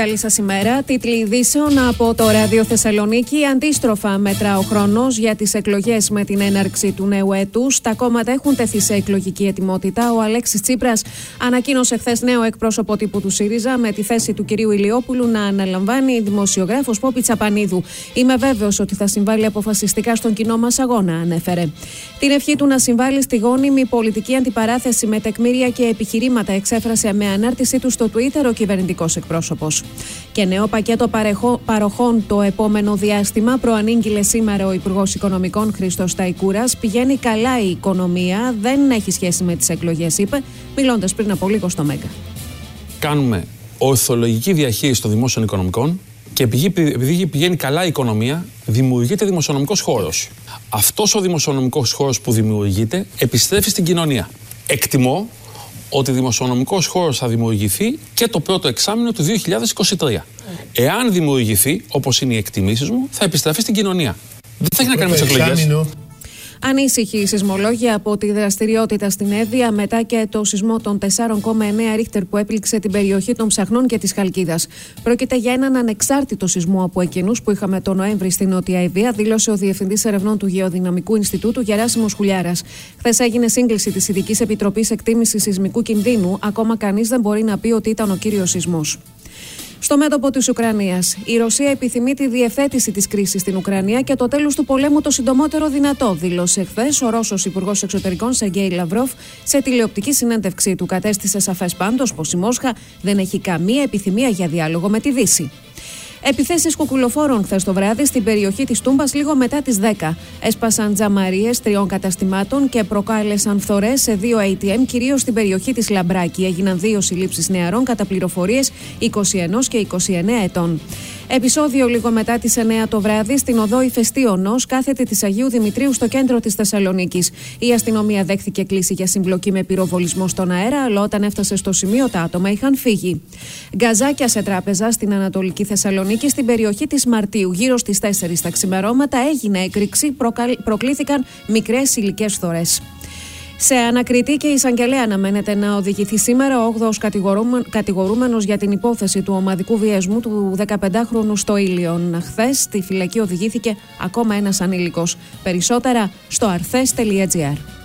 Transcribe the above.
καλή σας ημέρα. Τίτλοι ειδήσεων από το ΡΑΔΙΟ Θεσσαλονίκη. Αντίστροφα μέτρα ο χρόνος για τις εκλογές με την έναρξη του νέου έτους. Τα κόμματα έχουν τεθεί σε εκλογική ετοιμότητα. Ο Αλέξης Τσίπρας ανακοίνωσε χθες νέο εκπρόσωπο τύπου του ΣΥΡΙΖΑ με τη θέση του κυρίου Ηλιόπουλου να αναλαμβάνει δημοσιογράφος Πόπη Τσαπανίδου. Είμαι βέβαιος ότι θα συμβάλλει αποφασιστικά στον κοινό μας αγώνα, ανέφερε. Την ευχή του να συμβάλλει στη γόνιμη πολιτική αντιπαράθεση με τεκμήρια και επιχειρήματα εξέφρασε με ανάρτησή του στο Twitter ο κυβερνητικός εκπρόσωπος. Και νέο πακέτο παροχών το επόμενο διάστημα, προανήγγειλε σήμερα ο Υπουργός Οικονομικών Χρήστος Ταϊκούρας. Πηγαίνει καλά η οικονομία, δεν έχει σχέση με τις εκλογές, είπε, μιλώντας πριν από λίγο στο Μέγκα. Κάνουμε ορθολογική διαχείριση των δημόσιων οικονομικών και επειδή πηγαίνει καλά η οικονομία, δημιουργείται δημοσιονομικός χώρος. Αυτός ο δημοσιονομικός χώρος που δημιουργείται επιστρέφει στην κοινωνία. Εκτιμώ ότι δημοσιονομικός χώρος θα δημιουργηθεί και το πρώτο εξάμηνο του 2023. Εάν δημιουργηθεί, όπως είναι οι εκτιμήσεις μου, θα επιστραφεί στην κοινωνία. Δεν θα έχει να κάνει με τις εκλογές. Ανήσυχοι οι σεισμολόγοι από τη δραστηριότητα στην Εύβοια μετά και το σεισμό των 4,9 ρίχτερ που έπληξε την περιοχή των Ψαχνών και της Χαλκίδας. Πρόκειται για έναν ανεξάρτητο σεισμό από εκείνους που είχαμε τον Νοέμβρη στην Νότια Εύβοια, δήλωσε ο Διευθυντής Ερευνών του Γεωδυναμικού Ινστιτούτου Γεράσιμος Χουλιάρας. Χθες έγινε σύγκληση της Ειδικής Επιτροπής Εκτίμησης Σεισμικού Κινδύνου. Ακόμα κανείς δεν μπορεί να πει ότι ήταν ο κύριος σεισμός. Στο μέτωπο της Ουκρανίας, η Ρωσία επιθυμεί τη διευθέτηση της κρίσης στην Ουκρανία και το τέλος του πολέμου το συντομότερο δυνατό, δήλωσε χθες ο Ρώσος Υπουργός Εξωτερικών Σεργέι Λαβρόφ σε τηλεοπτική συνέντευξή του. Κατέστησε σαφές πάντως πως η Μόσχα δεν έχει καμία επιθυμία για διάλογο με τη Δύση. Επιθέσεις κουκουλοφόρων χθες το βράδυ στην περιοχή της Τούμπας λίγο μετά τις 10. Έσπασαν τζαμαρίες 3 καταστημάτων και προκάλεσαν φθορές σε 2 ATM, κυρίως στην περιοχή της Λαμπράκη. Έγιναν 2 συλλήψεις νεαρών κατά πληροφορίες 21 και 29 ετών. Επεισόδιο λίγο μετά τις 9 το βράδυ στην οδό Ηφαιστίωνος, κάθετη της Αγίου Δημητρίου στο κέντρο της Θεσσαλονίκης. Η αστυνομία δέχθηκε κλήση για συμπλοκή με πυροβολισμό στον αέρα, αλλά όταν έφτασε στο σημείο τα άτομα είχαν φύγει. Γκαζάκια σε τράπεζα στην Ανατολική Θεσσαλονίκη, στην περιοχή της Μαρτίου. Γύρω στις 4 τα ξημερώματα έγινε έκρηξη, προκλήθηκαν μικρές ηλικές φθορές. Σε ανακριτή και εισαγγελέα αναμένεται να οδηγηθεί σήμερα ο 8ος κατηγορούμενος για την υπόθεση του ομαδικού βιασμού του 15χρονου στο Ήλιον. Χθες στη φυλακή οδηγήθηκε ακόμα ένας ανήλικος. Περισσότερα στο arthes.gr.